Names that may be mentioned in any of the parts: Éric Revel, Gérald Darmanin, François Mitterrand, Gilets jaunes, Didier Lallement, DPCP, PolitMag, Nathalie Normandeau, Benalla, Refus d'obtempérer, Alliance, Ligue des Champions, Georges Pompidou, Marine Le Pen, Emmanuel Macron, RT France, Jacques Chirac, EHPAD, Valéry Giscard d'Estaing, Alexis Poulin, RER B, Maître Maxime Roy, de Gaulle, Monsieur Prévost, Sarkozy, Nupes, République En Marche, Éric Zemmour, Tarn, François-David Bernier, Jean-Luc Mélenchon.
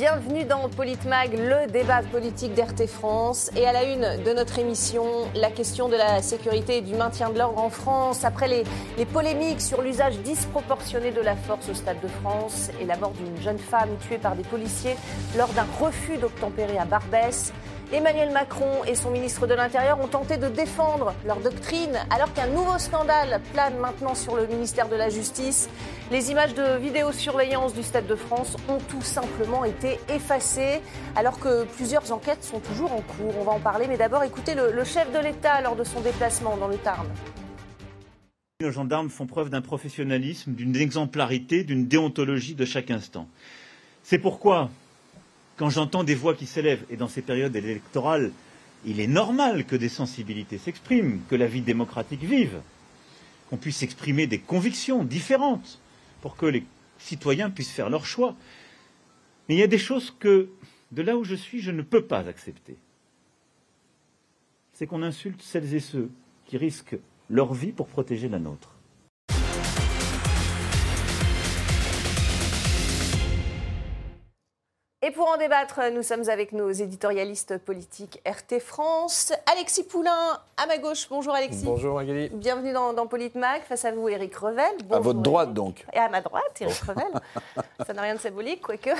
Bienvenue dans PolitMag, le débat politique d'RT France. Et à la une de notre émission, la question de la sécurité et du maintien de l'ordre en France. Après les polémiques sur l'usage disproportionné de la force au Stade de France et la mort d'une jeune femme tuée par des policiers lors d'un refus d'obtempérer à Barbès, Emmanuel Macron et son ministre de l'Intérieur ont tenté de défendre leur doctrine alors qu'un nouveau scandale plane maintenant sur le ministère de la Justice. Les images de vidéosurveillance du Stade de France ont tout simplement été effacées alors que plusieurs enquêtes sont toujours en cours. On va en parler, mais d'abord écoutez le chef de l'État lors de son déplacement dans le Tarn. Nos gendarmes font preuve d'un professionnalisme, d'une exemplarité, d'une déontologie de chaque instant. C'est pourquoi, quand j'entends des voix qui s'élèvent, et dans ces périodes électorales, il est normal que des sensibilités s'expriment, que la vie démocratique vive, qu'on puisse exprimer des convictions différentes pour que les citoyens puissent faire leur choix. Mais il y a des choses que, de là où je suis, je ne peux pas accepter. C'est qu'on insulte celles et ceux qui risquent leur vie pour protéger la nôtre. Et pour en débattre, nous sommes avec nos éditorialistes politiques RT France. Alexis Poulin, à ma gauche. Bonjour Alexis. Bonjour Magali. Bienvenue dans PolitMag. Face à vous, Éric Revel. Bonjour, à votre droite Eric. Donc. Et à ma droite, Éric Revel. Ça n'a rien de symbolique, quoique.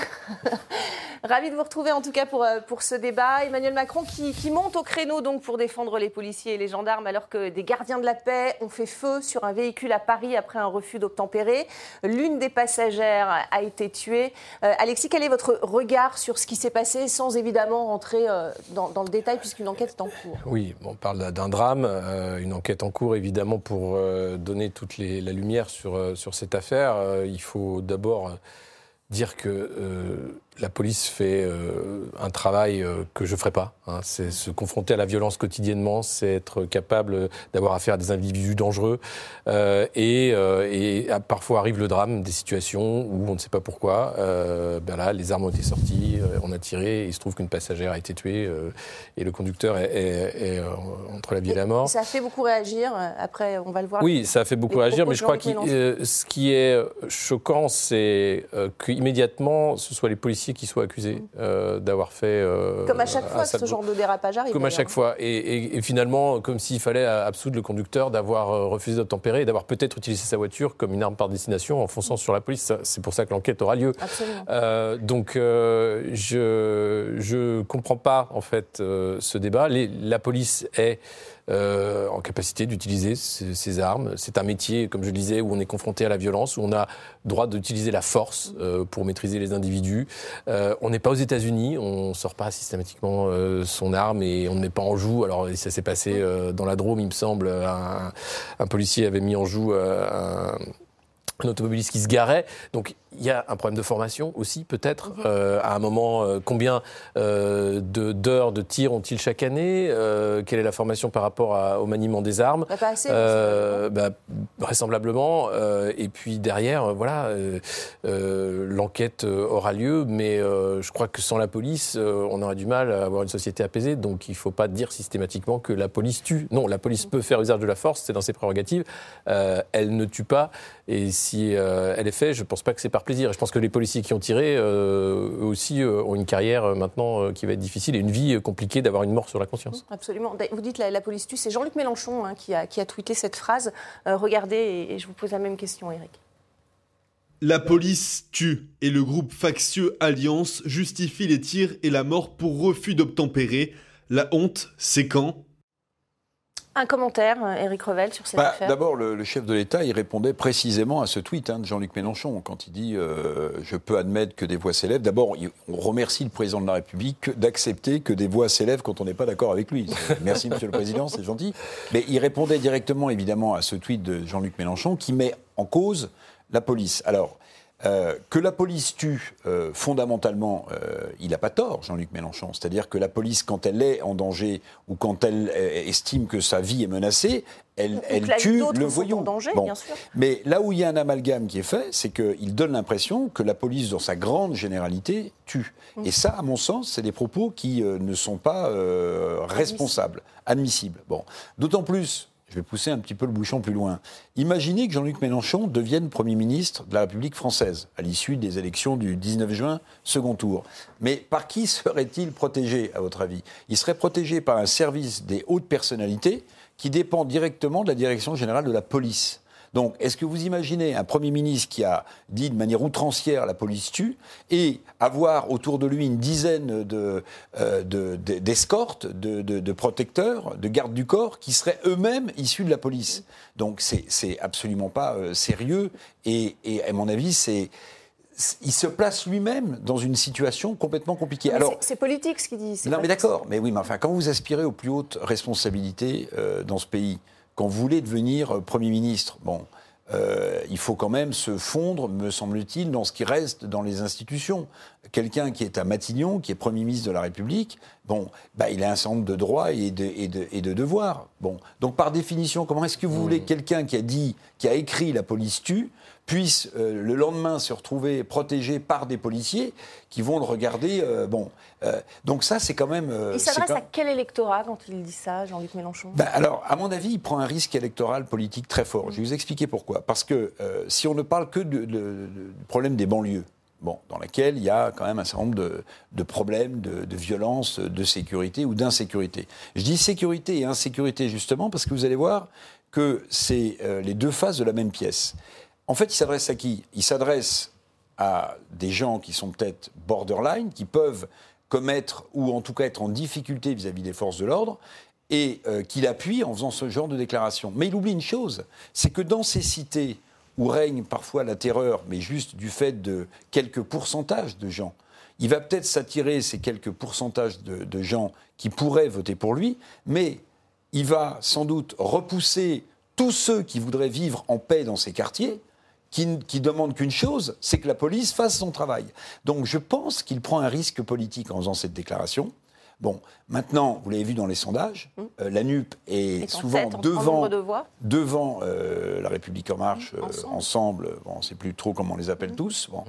Ravi de vous retrouver en tout cas pour ce débat. Emmanuel Macron qui monte au créneau donc pour défendre les policiers et les gendarmes alors que des gardiens de la paix ont fait feu sur un véhicule à Paris après un refus d'obtempérer. L'une des passagères a été tuée. Alexis, quel est votre regard sur ce qui s'est passé, sans évidemment rentrer dans le détail, puisqu'une enquête est en cours? Oui, on parle d'un drame, une enquête en cours, évidemment, pour donner toute la lumière sur cette affaire. Il faut d'abord dire que la police fait un travail que je ne ferai pas. Hein. C'est se confronter à la violence quotidiennement, c'est être capable d'avoir affaire à des individus dangereux. Parfois arrive le drame, des situations où on ne sait pas pourquoi. Là, les armes ont été sorties, on a tiré, et il se trouve qu'une passagère a été tuée et le conducteur est entre la vie et la mort. Ça a fait beaucoup réagir, après on va le voir. Oui, ça a fait beaucoup réagir, mais je crois que ce qui est choquant, c'est qu'immédiatement, ce soit les policiers qui soient accusés d'avoir fait... comme à chaque fois, ce genre de dérapage arrive. Comme à chaque fois. Et finalement, comme s'il fallait absoudre le conducteur d'avoir refusé d'obtempérer et d'avoir peut-être utilisé sa voiture comme une arme par destination en fonçant sur la police. C'est pour ça que l'enquête aura lieu. Absolument. Je ne comprends pas, en fait, ce débat. La police est... en capacité d'utiliser ces armes. C'est un métier, comme je le disais, où on est confronté à la violence, où on a droit d'utiliser la force pour maîtriser les individus. On n'est pas aux États-Unis, on ne sort pas systématiquement son arme et on ne met pas en joue. Alors ça s'est passé dans la Drôme, il me semble. Un policier avait mis en joue un automobiliste qui se garait. Donc il y a un problème de formation aussi, peut-être. À un moment, combien d'heures de tir ont-ils chaque année? Quelle est la formation par rapport au maniement des armes? Pas assez. Vraisemblablement. Et puis derrière, l'enquête aura lieu. Mais je crois que sans la police, on aurait du mal à avoir une société apaisée. Donc il ne faut pas dire systématiquement que la police tue. Non, la police peut faire usage de la force, c'est dans ses prérogatives. Elle ne tue pas. Et si elle est faite, je ne pense pas que c'est par plaisir. Je pense que les policiers qui ont tiré, eux aussi, ont une carrière maintenant qui va être difficile et une vie compliquée d'avoir une mort sur la conscience. Absolument. Vous dites la police tue. C'est Jean-Luc Mélenchon qui a tweeté cette phrase. Regardez, et je vous pose la même question, Eric. La police tue et le groupe factieux Alliance justifie les tirs et la mort pour refus d'obtempérer. La honte, c'est quand ? Un commentaire, Éric Revel, sur cette affaire. D'abord, le chef de l'État, il répondait précisément à ce tweet de Jean-Luc Mélenchon, quand il dit « Je peux admettre que des voix s'élèvent ». D'abord, on remercie le président de la République d'accepter que des voix s'élèvent quand on n'est pas d'accord avec lui. Merci, monsieur le président, c'est gentil. Mais il répondait directement, évidemment, à ce tweet de Jean-Luc Mélenchon qui met en cause la police. Alors, que la police tue, fondamentalement, il n'a pas tort, Jean-Luc Mélenchon. C'est-à-dire que la police, quand elle est en danger ou quand elle estime que sa vie est menacée, elle tue le voyou. Bon. Mais là où il y a un amalgame qui est fait, c'est qu'il donne l'impression que la police, dans sa grande généralité, tue. Mmh. Et ça, à mon sens, c'est des propos qui ne sont pas responsables, admissibles. Bon. D'autant plus... Je vais pousser un petit peu le bouchon plus loin. Imaginez que Jean-Luc Mélenchon devienne Premier ministre de la République française à l'issue des élections du 19 juin, second tour. Mais par qui serait-il protégé, à votre avis? Il serait protégé par un service des hautes personnalités qui dépend directement de la Direction générale de la police. Donc, est-ce que vous imaginez un Premier ministre qui a dit de manière outrancière « la police tue » et avoir autour de lui une dizaine d'escortes, de protecteurs, de gardes du corps qui seraient eux-mêmes issus de la police? Donc, c'est absolument pas sérieux et à mon avis, c'est... Il se place lui-même dans une situation complètement compliquée. Alors, c'est politique ce qu'il dit. Non mais d'accord, mais oui, mais enfin, quand vous aspirez aux plus hautes responsabilités dans ce pays, quand vous voulez devenir Premier ministre, bon, il faut quand même se fondre, me semble-t-il, dans ce qui reste dans les institutions. Quelqu'un qui est à Matignon, qui est Premier ministre de la République, bon, bah, il a un certain nombre de droits et de devoirs. Bon, donc par définition, comment est-ce que vous voulez quelqu'un qui a écrit « La police tue » puisse le lendemain se retrouver protégé par des policiers qui vont le regarder. Donc ça, c'est quand même... il s'adresse à quel électorat quand il dit ça, Jean-Luc Mélenchon? Alors, à mon avis, il prend un risque électoral politique très fort. Je vais vous expliquer pourquoi. Parce que si on ne parle que du problème des banlieues, bon, dans laquelle il y a quand même un certain nombre de problèmes, de violence, de sécurité ou d'insécurité. Je dis sécurité et insécurité justement parce que vous allez voir que c'est les deux faces de la même pièce. En fait, il s'adresse à qui? Il s'adresse à des gens qui sont peut-être borderline, qui peuvent commettre ou en tout cas être en difficulté vis-à-vis des forces de l'ordre et qu'il appuie en faisant ce genre de déclaration. Mais il oublie une chose, c'est que dans ces cités où règne parfois la terreur, mais juste du fait de quelques pourcentages de gens, il va peut-être s'attirer ces quelques pourcentages de gens qui pourraient voter pour lui, mais il va sans doute repousser tous ceux qui voudraient vivre en paix dans ces quartiers, qui demandent qu'une chose, c'est que la police fasse son travail. Donc je pense qu'il prend un risque politique en faisant cette déclaration. Bon, maintenant, vous l'avez vu dans les sondages, la Nupes est souvent tête, devant la République En Marche, Ensemble, bon, on ne sait plus trop comment on les appelle tous. Bon.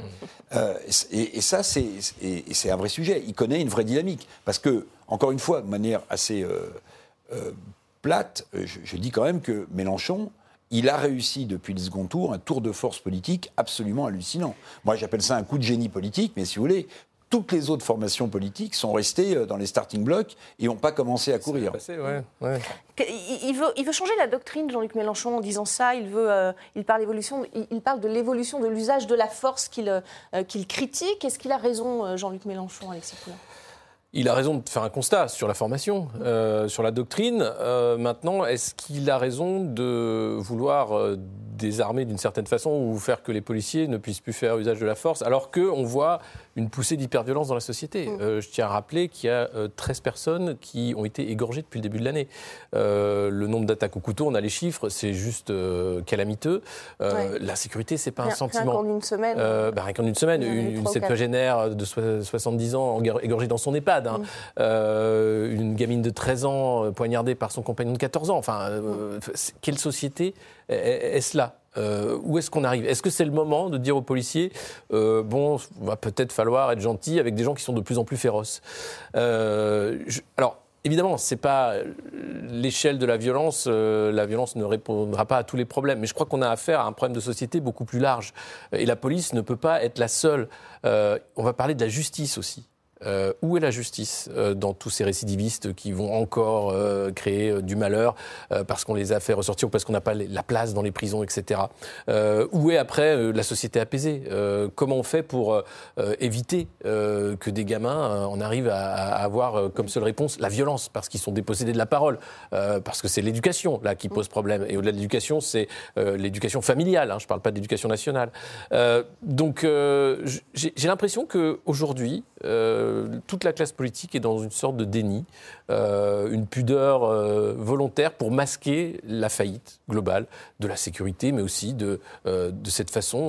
Et ça, c'est un vrai sujet. Il connaît une vraie dynamique. Parce que, encore une fois, de manière assez plate, je dis quand même que Mélenchon... Il a réussi depuis le second tour un tour de force politique absolument hallucinant. Moi, j'appelle ça un coup de génie politique, mais si vous voulez, toutes les autres formations politiques sont restées dans les starting blocks et n'ont pas commencé à courir. C'est passé, ouais. Il veut changer la doctrine, Jean-Luc Mélenchon, en disant ça. Il parle de l'évolution de l'usage de la force qu'il critique. Est-ce qu'il a raison, Jean-Luc Mélenchon, Alexis Poulin ? Il a raison de faire un constat sur la formation, sur la doctrine. Maintenant, est-ce qu'il a raison de vouloir désarmer d'une certaine façon ou faire que les policiers ne puissent plus faire usage de la force alors qu'on voit une poussée d'hyperviolence dans la société? Je tiens à rappeler qu'il y a 13 personnes qui ont été égorgées depuis le début de l'année. Le nombre d'attaques au couteau, on a les chiffres, c'est juste calamiteux. La sécurité, c'est pas un sentiment. Rien qu'en une semaine. Rien qu'en une semaine, une septuagénaire de 70 ans égorgée dans son EHPAD. Une gamine de 13 ans poignardée par son compagnon de 14 ans. Enfin, quelle société est-ce là ? Où est-ce qu'on arrive ? Est-ce que c'est le moment de dire aux policiers bon, va peut-être falloir être gentil avec des gens qui sont de plus en plus féroces. Alors, évidemment, c'est pas l'échelle de la violence ne répondra pas à tous les problèmes, mais je crois qu'on a affaire à un problème de société beaucoup plus large. Et la police ne peut pas être la seule. On va parler de la justice aussi. Où est la justice dans tous ces récidivistes qui vont encore créer du malheur parce qu'on les a fait ressortir ou parce qu'on n'a pas la place dans les prisons, etc. Où est après la société apaisée? Comment on fait pour éviter que des gamins en arrivent à avoir comme seule réponse la violence parce qu'ils sont dépossédés de la parole, parce que c'est l'éducation là qui pose problème et au-delà de l'éducation, c'est l'éducation familiale, je ne parle pas d'éducation nationale. Donc j'ai l'impression qu'aujourd'hui, toute la classe politique est dans une sorte de déni, une pudeur volontaire pour masquer la faillite globale de la sécurité, mais aussi de cette façon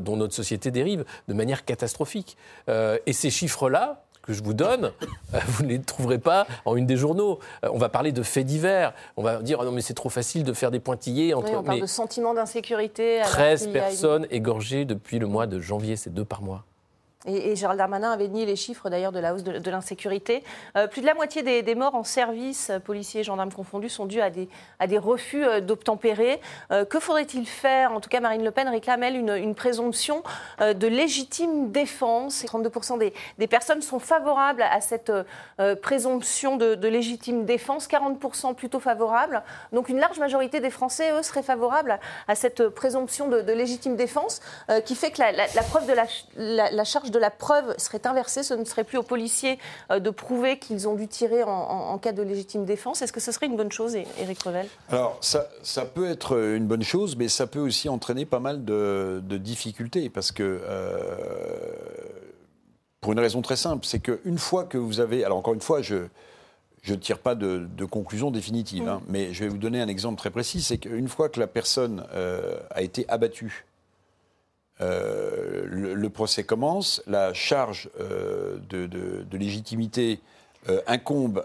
dont notre société dérive de manière catastrophique. Et ces chiffres-là, que je vous donne, vous ne les trouverez pas en une des journaux. On va parler de faits divers. On va dire, non mais c'est trop facile de faire des pointillés. On parle de sentiment d'insécurité. 13 personnes égorgées depuis le mois de janvier, c'est 2 par mois. Et Gérald Darmanin avait nié les chiffres d'ailleurs de la hausse de l'insécurité. Plus de la moitié des morts en service, policiers et gendarmes confondus, sont dus à des refus d'obtempérer. Que faudrait-il faire? En tout cas, Marine Le Pen réclame, elle, une présomption de légitime défense. 32% des personnes sont favorables à cette présomption de légitime défense, 40% plutôt favorables. Donc une large majorité des Français, eux, seraient favorables à cette présomption de légitime défense qui fait que la charge de la preuve serait inversée. Ce ne serait plus aux policiers de prouver qu'ils ont dû tirer en cas de légitime défense. Est-ce que ce serait une bonne chose, Éric Revel? Alors, ça peut être une bonne chose, mais ça peut aussi entraîner pas mal de difficultés parce que... Pour une raison très simple, c'est qu'une fois que vous avez... Alors encore une fois, je ne tire pas de conclusion définitive, hein, mais je vais vous donner un exemple très précis. C'est qu'une fois que la personne a été abattue, le procès commence, la charge de légitimité incombe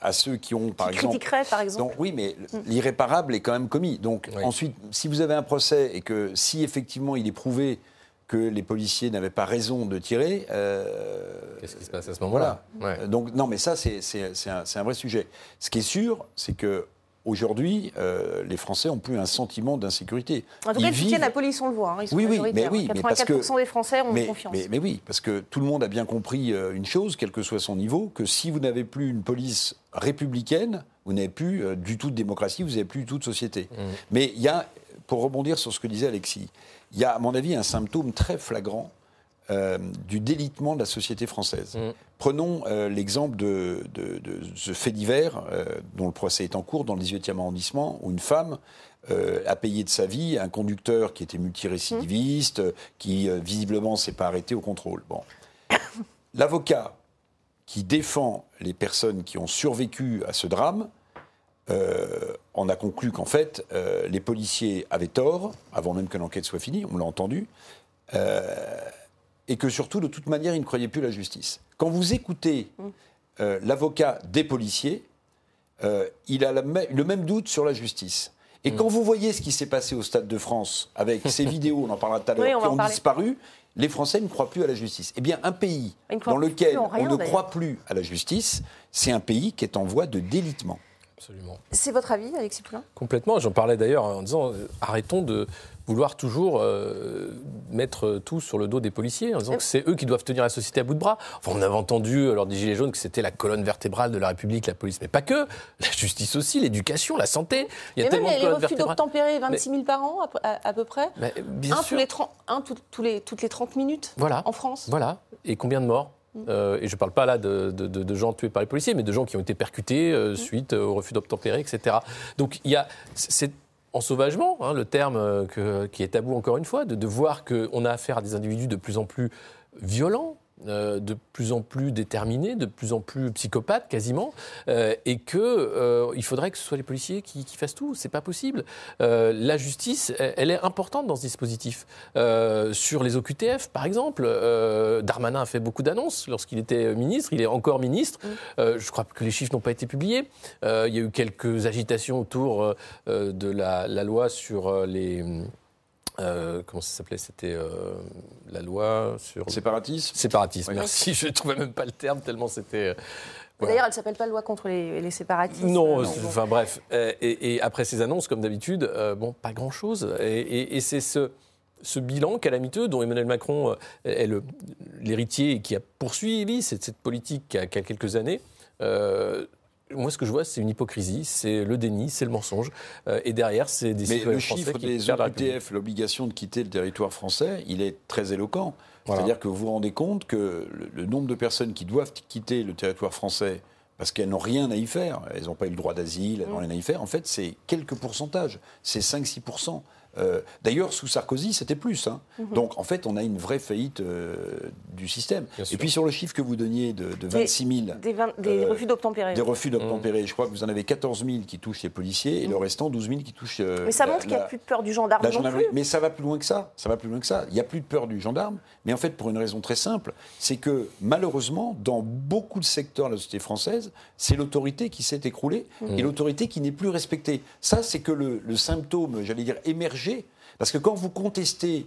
à ceux qui ont, par exemple... Donc, oui, mais l'irréparable est quand même commis. Donc ensuite, si vous avez un procès et que si effectivement il est prouvé que les policiers n'avaient pas raison de tirer. Qu'est-ce qui se passe à ce moment-là? Ouais. Donc non, mais ça c'est un vrai sujet. Ce qui est sûr, c'est que aujourd'hui, les Français n'ont plus un sentiment d'insécurité. En tout cas, ils soutiennent la police, on le voit. Hein, ils sont majoritaires. Oui, 84% des Français ont confiance. Mais oui, parce que tout le monde a bien compris une chose, quel que soit son niveau, que si vous n'avez plus une police républicaine, vous n'avez plus du tout de démocratie, vous n'avez plus du tout de société. Mmh. Mais il y a, pour rebondir sur ce que disait Alexis, il y a, à mon avis, un symptôme très flagrant du délitement de la société française. Mmh. Prenons l'exemple de ce fait divers dont le procès est en cours dans le 18e arrondissement, où une femme a payé de sa vie un conducteur qui était multirécidiviste, qui visiblement ne s'est pas arrêté au contrôle. Bon. L'avocat qui défend les personnes qui ont survécu à ce drame, on a conclu qu'en fait, les policiers avaient tort, avant même que l'enquête soit finie, on l'a entendu, et que surtout, de toute manière, ils ne croyaient plus à la justice. Quand vous écoutez l'avocat des policiers, il a le même doute sur la justice. Et quand vous voyez ce qui s'est passé au Stade de France, avec ces vidéos, on en parlera tout à l'heure, qui ont disparu, les Français ne croient plus à la justice. Eh bien, un pays dans lequel on ne croit plus à la justice, c'est un pays qui est en voie de délitement. Absolument. C'est votre avis, Alexis Poulin? Complètement. J'en parlais d'ailleurs en disant arrêtons de vouloir toujours mettre tout sur le dos des policiers, en disant que c'est eux qui doivent tenir la société à bout de bras. Enfin, on avait entendu lors des Gilets jaunes que c'était la colonne vertébrale de la République, la police, mais pas que. La justice aussi, l'éducation, la santé. Il y a tellement de colonnes vertébrales. Les refus d'obtempérer, 26 000 par an à peu près. Toutes les 30 minutes en France. Voilà. Et combien de morts? Et je ne parle pas là de gens tués par les policiers, mais de gens qui ont été percutés suite au refus d'obtempérer, etc. Donc il y a cet ensauvagement, hein, le terme qui est tabou encore une fois, de voir qu'on a affaire à des individus de plus en plus violents, de plus en plus déterminés, de plus en plus psychopathes quasiment, et qu'il faudrait que ce soit les policiers qui fassent tout. C'est pas possible. La justice, elle est importante dans ce dispositif. Sur les OQTF, par exemple, Darmanin a fait beaucoup d'annonces lorsqu'il était ministre. Il est encore ministre. Je crois que les chiffres n'ont pas été publiés. Il y a eu quelques agitations autour de la loi sur les... comment ça s'appelait? C'était la loi sur... Séparatisme? Séparatisme, merci. Je ne trouvais même pas le terme tellement c'était... Voilà. D'ailleurs, elle ne s'appelle pas loi contre les séparatistes. Non, enfin bref. Et après ces annonces, comme d'habitude, pas grand-chose. Et c'est ce bilan calamiteux dont Emmanuel Macron est l'héritier qui a poursuivi cette politique il y a quelques années. Moi, ce que je vois, c'est une hypocrisie, c'est le déni, c'est le mensonge. Et derrière, c'est des citoyens français qui perdent la République. Mais le chiffre des OQTF, l'obligation de quitter le territoire français, il est très éloquent. Voilà. C'est-à-dire que vous vous rendez compte que le nombre de personnes qui doivent quitter le territoire français parce qu'elles n'ont rien à y faire, elles n'ont pas eu le droit d'asile, elles n'ont rien à y faire, en fait, c'est quelques pourcentages, c'est 5-6%. D'ailleurs, sous Sarkozy, c'était plus. Hein. Donc, en fait, on a une vraie faillite du système. Et puis, sur le chiffre que vous donniez de 26 000... Des refus d'obtempérer. Des refus d'obtempérer. Je crois que vous en avez 14 000 qui touchent les policiers et le restant, 12 000 qui touchent... mais ça montre qu'il n'y a plus de peur du gendarme non plus. Mais ça va plus loin que ça. Il n'y a plus de peur du gendarme. Mais en fait, pour une raison très simple, c'est que, malheureusement, dans beaucoup de secteurs de la société française, c'est l'autorité qui s'est écroulée et l'autorité qui n'est plus respectée. Ça, c'est que le symptôme, j'allais dire, émergé. Parce que quand vous contestez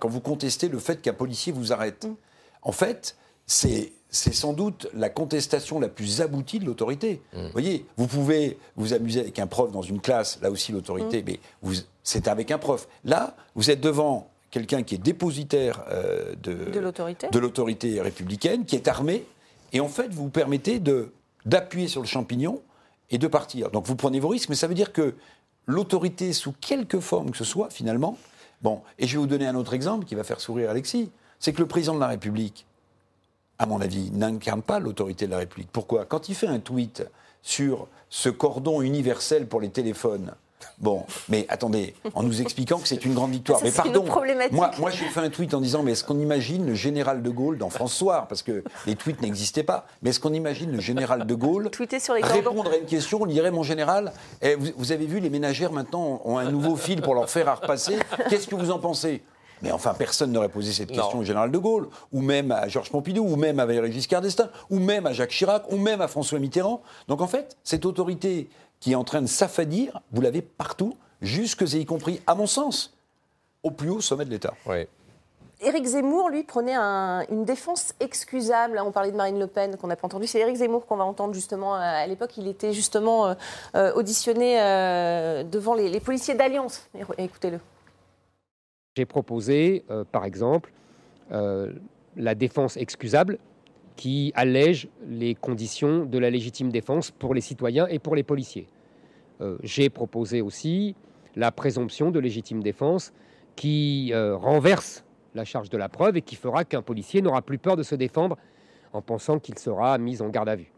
quand vous contestez le fait qu'un policier vous arrête, en fait, c'est sans doute la contestation la plus aboutie de l'autorité. Vous voyez, vous pouvez vous amuser avec un prof dans une classe, là aussi l'autorité, mais c'est avec un prof. Là, vous êtes devant quelqu'un qui est dépositaire de l'autorité républicaine, qui est armé, et en fait, vous vous permettez d'appuyer sur le champignon et de partir. Donc vous prenez vos risques, mais ça veut dire que l'autorité, sous quelque forme que ce soit, finalement... Bon, et je vais vous donner un autre exemple qui va faire sourire Alexis. C'est que le président de la République, à mon avis, n'incarne pas l'autorité de la République. Pourquoi ? Quand il fait un tweet sur ce cordon universel pour les téléphones, bon, mais attendez, en nous expliquant que c'est une grande victoire. Mais pardon, moi j'ai fait un tweet en disant, mais est-ce qu'on imagine le général de Gaulle dans France Soir, parce que les tweets n'existaient pas, mais est-ce qu'on imagine le général de Gaulle sur les répondre à une question, on dirait, mon général, vous avez vu, les ménagères maintenant ont un nouveau fil pour leur faire à repasser, qu'est-ce que vous en pensez ? Mais enfin, personne n'aurait posé cette question au général de Gaulle, ou même à Georges Pompidou, ou même à Valéry Giscard d'Estaing, ou même à Jacques Chirac, ou même à François Mitterrand. Donc en fait, cette autorité qui est en train de s'affadir, vous l'avez partout, y compris, à mon sens, au plus haut sommet de l'État. Oui. Éric Zemmour, lui, prenait une défense excusable. Là, on parlait de Marine Le Pen, qu'on n'a pas entendu. C'est Éric Zemmour qu'on va entendre, justement. À l'époque, il était justement auditionné devant les policiers d'Alliance. Écoutez-le. J'ai proposé, par exemple, la défense excusable qui allège les conditions de la légitime défense pour les citoyens et pour les policiers. J'ai proposé aussi la présomption de légitime défense qui renverse la charge de la preuve et qui fera qu'un policier n'aura plus peur de se défendre en pensant qu'il sera mis en garde à vue.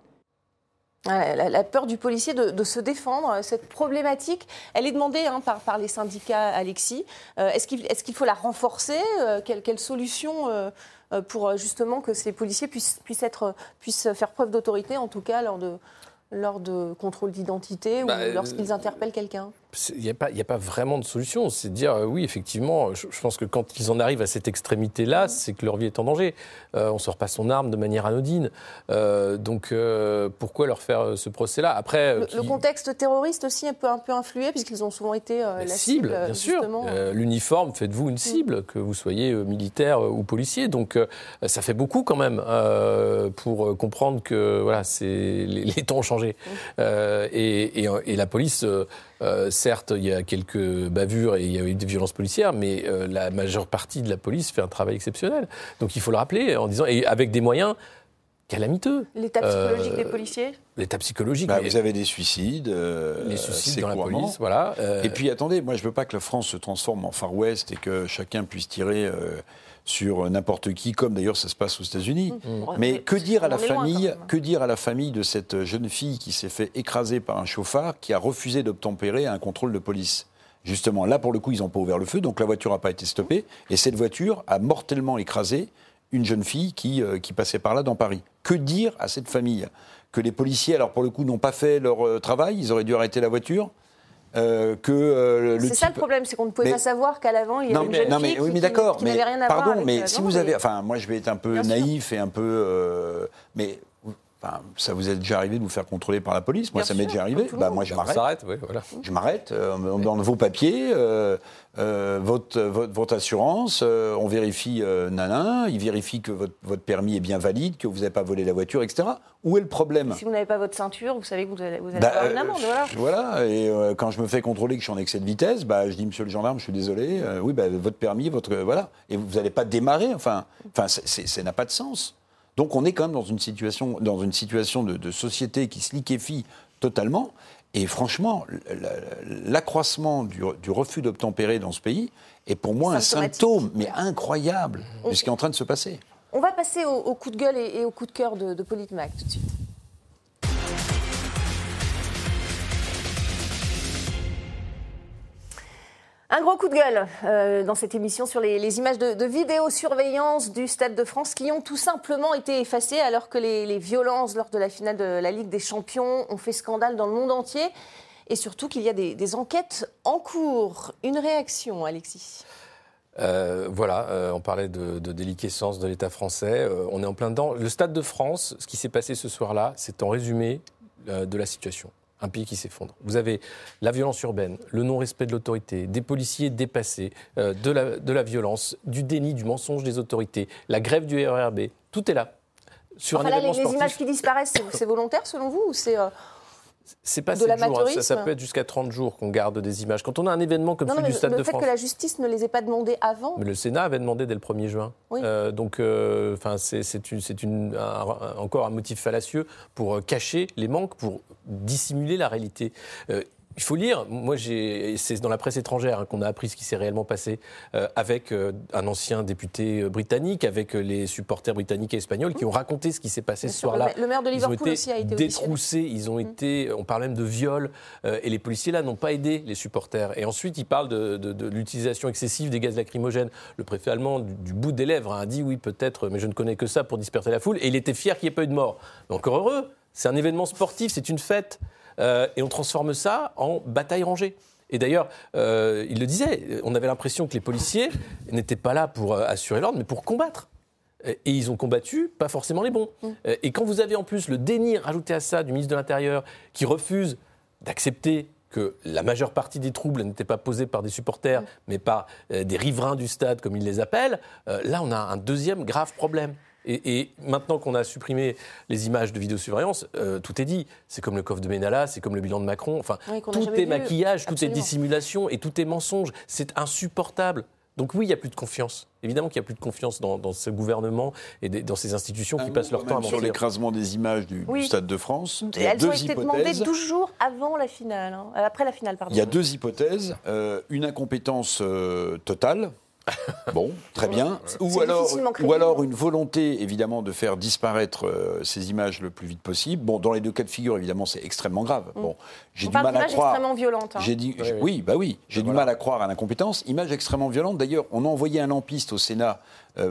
La peur du policier de se défendre, cette problématique, elle est demandée par les syndicats, Alexis. Est-ce qu'il faut la renforcer ? Quelle solution pour justement que ces policiers puissent faire preuve d'autorité, en tout cas lors de contrôles d'identité ou lorsqu'ils interpellent quelqu'un ? Il n'y a pas vraiment de solution. C'est de dire, oui, effectivement, je pense que quand ils en arrivent à cette extrémité-là, c'est que leur vie est en danger. On ne sort pas son arme de manière anodine. Donc, pourquoi leur faire ce procès-là ? Après, le contexte terroriste aussi peut un peu influer, puisqu'ils ont souvent été la cible, bien justement. Sûr. L'uniforme fait de vous une cible, que vous soyez militaire ou policier. Donc, ça fait beaucoup, quand même, pour comprendre que voilà, les temps ont changé. Et la police... certes, il y a quelques bavures et il y a eu des violences policières, mais la majeure partie de la police fait un travail exceptionnel. Donc il faut le rappeler en disant, et avec des moyens calamiteux. L'état psychologique des policiers ? L'état psychologique. Vous avez des suicides. Les suicides dans la police, voilà. Et puis attendez, moi je veux pas que la France se transforme en Far West et que chacun puisse tirer sur n'importe qui, comme d'ailleurs ça se passe aux États-Unis. Mais que dire à la famille de cette jeune fille qui s'est fait écraser par un chauffard, qui a refusé d'obtempérer à un contrôle de police ? Justement, là pour le coup, ils n'ont pas ouvert le feu, donc la voiture n'a pas été stoppée, et cette voiture a mortellement écrasé une jeune fille qui passait par là dans Paris. Que dire à cette famille ? Que les policiers, alors pour le coup, n'ont pas fait leur travail, ils auraient dû arrêter la voiture ? C'est ça le problème, c'est qu'on ne pouvait pas savoir qu'à l'avant il y avait une jeune fille qui n'avait rien à voir. Pardon, mais si vous avez, enfin moi je vais être un peu naïf et un peu, mais enfin, ça vous est déjà arrivé de vous faire contrôler par la police ? Moi ça m'est déjà arrivé. Moi je m'arrête. Oui, voilà. Je m'arrête. On donne vos papiers, votre assurance, on vérifie ils vérifient que votre permis est bien valide, que vous n'avez pas volé la voiture, etc. Où est le problème ? Si vous n'avez pas votre ceinture, vous savez que vous allez avoir une amende, voilà. Voilà, et quand je me fais contrôler que je suis en excès de vitesse, je dis, monsieur le gendarme, je suis désolé, votre permis, voilà. Et vous n'allez pas démarrer, ça n'a pas de sens. Donc on est quand même dans une situation de société qui se liquéfie totalement, et franchement, l'accroissement du refus d'obtempérer dans ce pays est pour moi un symptôme, mais incroyable, de ce qui est en train de se passer. On va passer au coup de gueule et au coup de cœur de PolitMag tout de suite. Un gros coup de gueule dans cette émission sur les images de vidéosurveillance du Stade de France qui ont tout simplement été effacées alors que les violences lors de la finale de la Ligue des Champions ont fait scandale dans le monde entier et surtout qu'il y a des enquêtes en cours. Une réaction, Alexis ? On parlait de déliquescence de l'État français, on est en plein dedans. Le Stade de France, ce qui s'est passé ce soir-là, c'est en résumé de la situation. un pays qui s'effondre. Vous avez la violence urbaine, le non-respect de l'autorité, des policiers dépassés, de la violence, du déni, du mensonge des autorités, la grève du RER B, tout est là. Sur enfin, un là, les images qui disparaissent, c'est volontaire selon vous ou c'est pas 7 jours, hein. ça peut être jusqu'à 30 jours qu'on garde des images. Quand on a un événement comme celui du Stade de France... Le fait que la justice ne les ait pas demandés avant... Mais le Sénat avait demandé dès le 1er juin. Oui. Donc c'est encore un motif fallacieux pour cacher les manques, pour dissimuler la réalité. Il faut lire, c'est dans la presse étrangère hein, qu'on a appris ce qui s'est réellement passé avec un ancien député britannique, avec les supporters britanniques et espagnols qui ont raconté ce qui s'est passé ce soir-là. Le maire de Liverpool aussi a été détroussé, ils ont été, on parle même de viol, et les policiers là n'ont pas aidé les supporters. Et ensuite, ils parlent de l'utilisation excessive des gaz lacrymogènes. Le préfet allemand, du bout des lèvres, a dit oui peut-être, mais je ne connais que ça pour disperser la foule, et il était fier qu'il n'y ait pas eu de mort. Mais encore heureux, c'est un événement sportif, c'est une fête. Et on transforme ça en bataille rangée. Et d'ailleurs, il le disait, on avait l'impression que les policiers n'étaient pas là pour assurer l'ordre, mais pour combattre. Et ils ont combattu, pas forcément les bons. Et quand vous avez en plus le déni rajouté à ça du ministre de l'Intérieur, qui refuse d'accepter que la majeure partie des troubles n'étaient pas posés par des supporters, mais par des riverains du stade, comme ils les appellent, là on a un deuxième grave problème. Et maintenant qu'on a supprimé les images de vidéosurveillance, tout est dit. C'est comme le coffre de Benalla, c'est comme le bilan de Macron. Enfin, oui, tout est maquillage, tout est dissimulation et tout est mensonge. C'est insupportable. Donc oui, il n'y a plus de confiance. Évidemment qu'il n'y a plus de confiance dans ce gouvernement et dans ces institutions qui passent leur temps à mentir. Sur l'écrasement des images du Stade de France, il y a deux hypothèses. Elles ont été demandées 12 jours avant la finale, hein. Après la finale, pardon. Il y a deux hypothèses. Une incompétence totale. Bon, très bien. Ou alors une volonté, évidemment, de faire disparaître ces images le plus vite possible. Bon, dans les deux cas de figure, évidemment, c'est extrêmement grave. Bon, j'ai du mal à croire. Extrêmement violente. Hein. J'ai du mal à croire à l'incompétence. Image extrêmement violente. D'ailleurs, on a envoyé un lampiste au Sénat,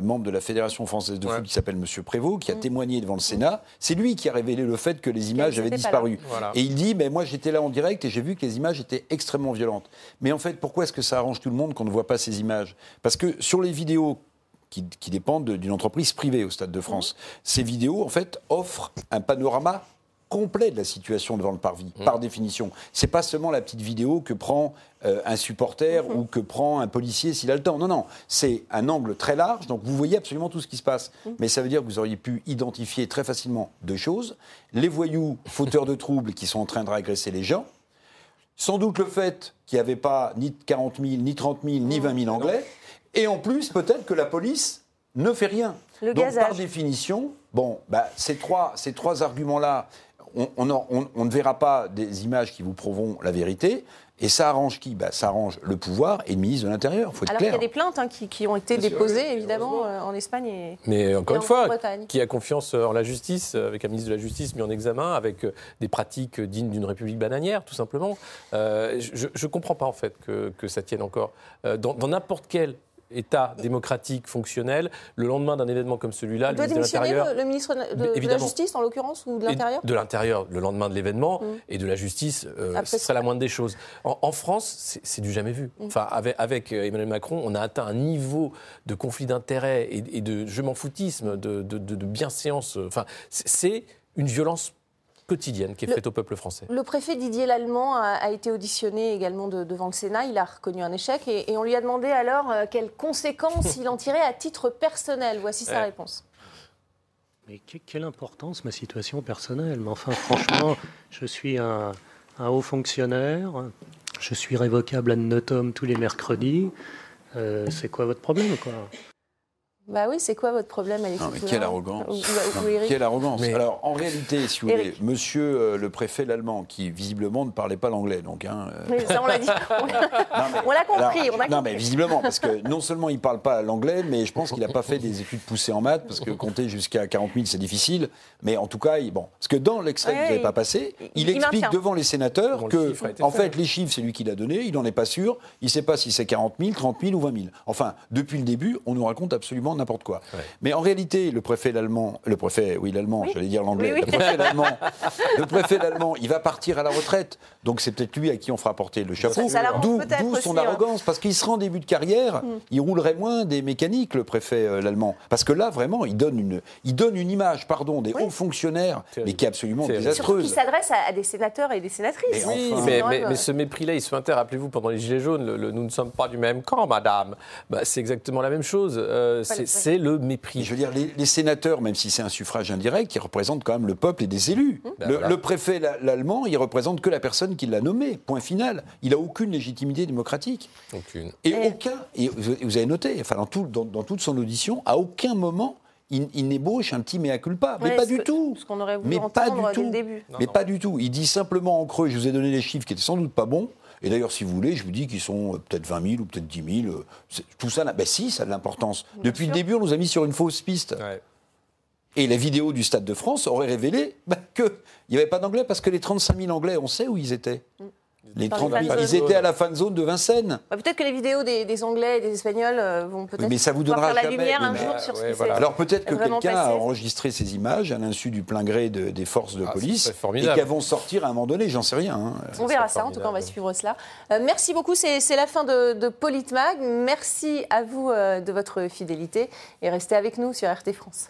membre de la Fédération française de foot, qui s'appelle Monsieur Prévost, qui a témoigné devant le Sénat. C'est lui qui a révélé le fait que les images avaient disparu. Voilà. Et il dit, mais moi, j'étais là en direct et j'ai vu que les images étaient extrêmement violentes. Mais en fait, pourquoi est-ce que ça arrange tout le monde qu'on ne voit pas ces images ? Parce que sur les vidéos qui dépendent d'une entreprise privée au Stade de France, ces vidéos, en fait, offrent un panorama complet de la situation devant le parvis, par définition. C'est pas seulement la petite vidéo que prend un supporter ou que prend un policier s'il a le temps. Non, non, c'est un angle très large, donc vous voyez absolument tout ce qui se passe. Mais ça veut dire que vous auriez pu identifier très facilement deux choses. Les voyous fauteurs de troubles qui sont en train de agresser les gens. Sans doute le fait qu'il n'y avait pas ni 40 000, ni 30 000, ni 20 000 Anglais. Et en plus, peut-être que la police ne fait rien. Donc, gazage. Par définition, ces trois arguments-là, on ne verra pas des images qui vous prouveront la vérité. Et ça arrange qui ? Ça arrange le pouvoir et le ministre de l'Intérieur, il faut être clair. Alors qu'il y a des plaintes hein, qui ont été déposées, évidemment, en Espagne et en Bretagne. Qui a confiance en la justice, avec un ministre de la Justice mis en examen, avec des pratiques dignes d'une république bananière, tout simplement. Je ne comprends pas, en fait, que ça tienne encore. Dans n'importe quel État démocratique fonctionnel, le lendemain d'un événement comme celui-là, le ministre de l'Intérieur... Le ministre de la Justice, en l'occurrence, ou de l'Intérieur ? De l'Intérieur, le lendemain de l'événement, et de la Justice, ce serait la moindre des choses. En France, c'est du jamais vu. Enfin, avec Emmanuel Macron, on a atteint un niveau de conflit d'intérêts et de je-m'en-foutisme, de bienséance. Enfin, c'est une violence quotidienne qui est faite au peuple français. Le préfet Didier Lallement a été auditionné également devant le Sénat. Il a reconnu un échec et on lui a demandé alors quelles conséquences il en tirait à titre personnel. Voici sa réponse. Mais quelle importance ma situation personnelle ? Mais enfin, franchement, je suis un haut fonctionnaire. Je suis révocable ad notum tous les mercredis. C'est quoi votre problème, quoi ? Bah oui, c'est quoi votre problème, Alexis Poulin ? Quelle arrogance ! Quelle arrogance ! Alors, en réalité, si vous voulez, monsieur le préfet l'allemand, qui visiblement ne parlait pas l'anglais, donc... Mais ça, on l'a dit. On l'a compris. Non, mais visiblement, parce que non seulement il ne parle pas l'anglais, mais je pense qu'il n'a pas fait des études poussées en maths, parce que compter jusqu'à 40 000, c'est difficile. Mais en tout cas, parce que dans l'extrait que vous n'avez pas passé, il explique devant les sénateurs que, en fait, les chiffres, c'est lui qui l'a donné, il n'en est pas sûr, il ne sait pas si c'est 40 000, 30 000 ou 20 000. Enfin, depuis le début, on nous raconte absolument n'importe quoi. Ouais. Mais en réalité, le préfet l'allemand, il va partir à la retraite. Donc c'est peut-être lui à qui on fera porter le chapeau. D'où son arrogance, parce qu'il sera en début de carrière, il roulerait moins des mécaniques, le préfet l'allemand. Parce que là, vraiment, il donne une image, pardon, des hauts fonctionnaires, mais qui est absolument désastreuse. Qui s'adresse à des sénateurs et des sénatrices. Mais, enfin, mais ce mépris-là, il se fait inter, rappelez-vous, pendant les Gilets jaunes, nous ne sommes pas du même camp, madame. Bah, c'est exactement la même chose. C'est le mépris. Je veux dire, les sénateurs, même si c'est un suffrage indirect, ils représentent quand même le peuple et des élus. Le préfet l'allemand, il représente que la personne qui l'a nommé. Point final. Il n'a aucune légitimité démocratique. Aucune. Et vous avez noté, enfin, dans toute son audition, à aucun moment, il n'ébauche un petit mea culpa, mais pas du tout. Ce qu'on aurait voulu entendre dès le début. Mais pas du tout. Il dit simplement en creux, je vous ai donné les chiffres qui étaient sans doute pas bons. Et d'ailleurs, si vous voulez, je vous dis qu'ils sont peut-être 20 000 ou peut-être 10 000. Tout ça, ben si, ça a de l'importance. Depuis le début, on nous a mis sur une fausse piste. Ouais. Et la vidéo du Stade de France aurait révélé qu'il n'y avait pas d'Anglais, parce que les 35 000 Anglais, on sait où ils étaient. Ils étaient à la fan zone de Vincennes. Bah, peut-être que les vidéos des Anglais et des Espagnols vont peut-être faire la lumière un jour sur ce qui s'est passé. Alors peut-être que quelqu'un a enregistré ces images à l'insu du plein gré des forces de police et qu'elles vont sortir à un moment donné, j'en sais rien. Hein. On verra ça, en tout cas on va suivre cela. Merci beaucoup, c'est la fin de PolitMag. Merci à vous de votre fidélité et restez avec nous sur RT France.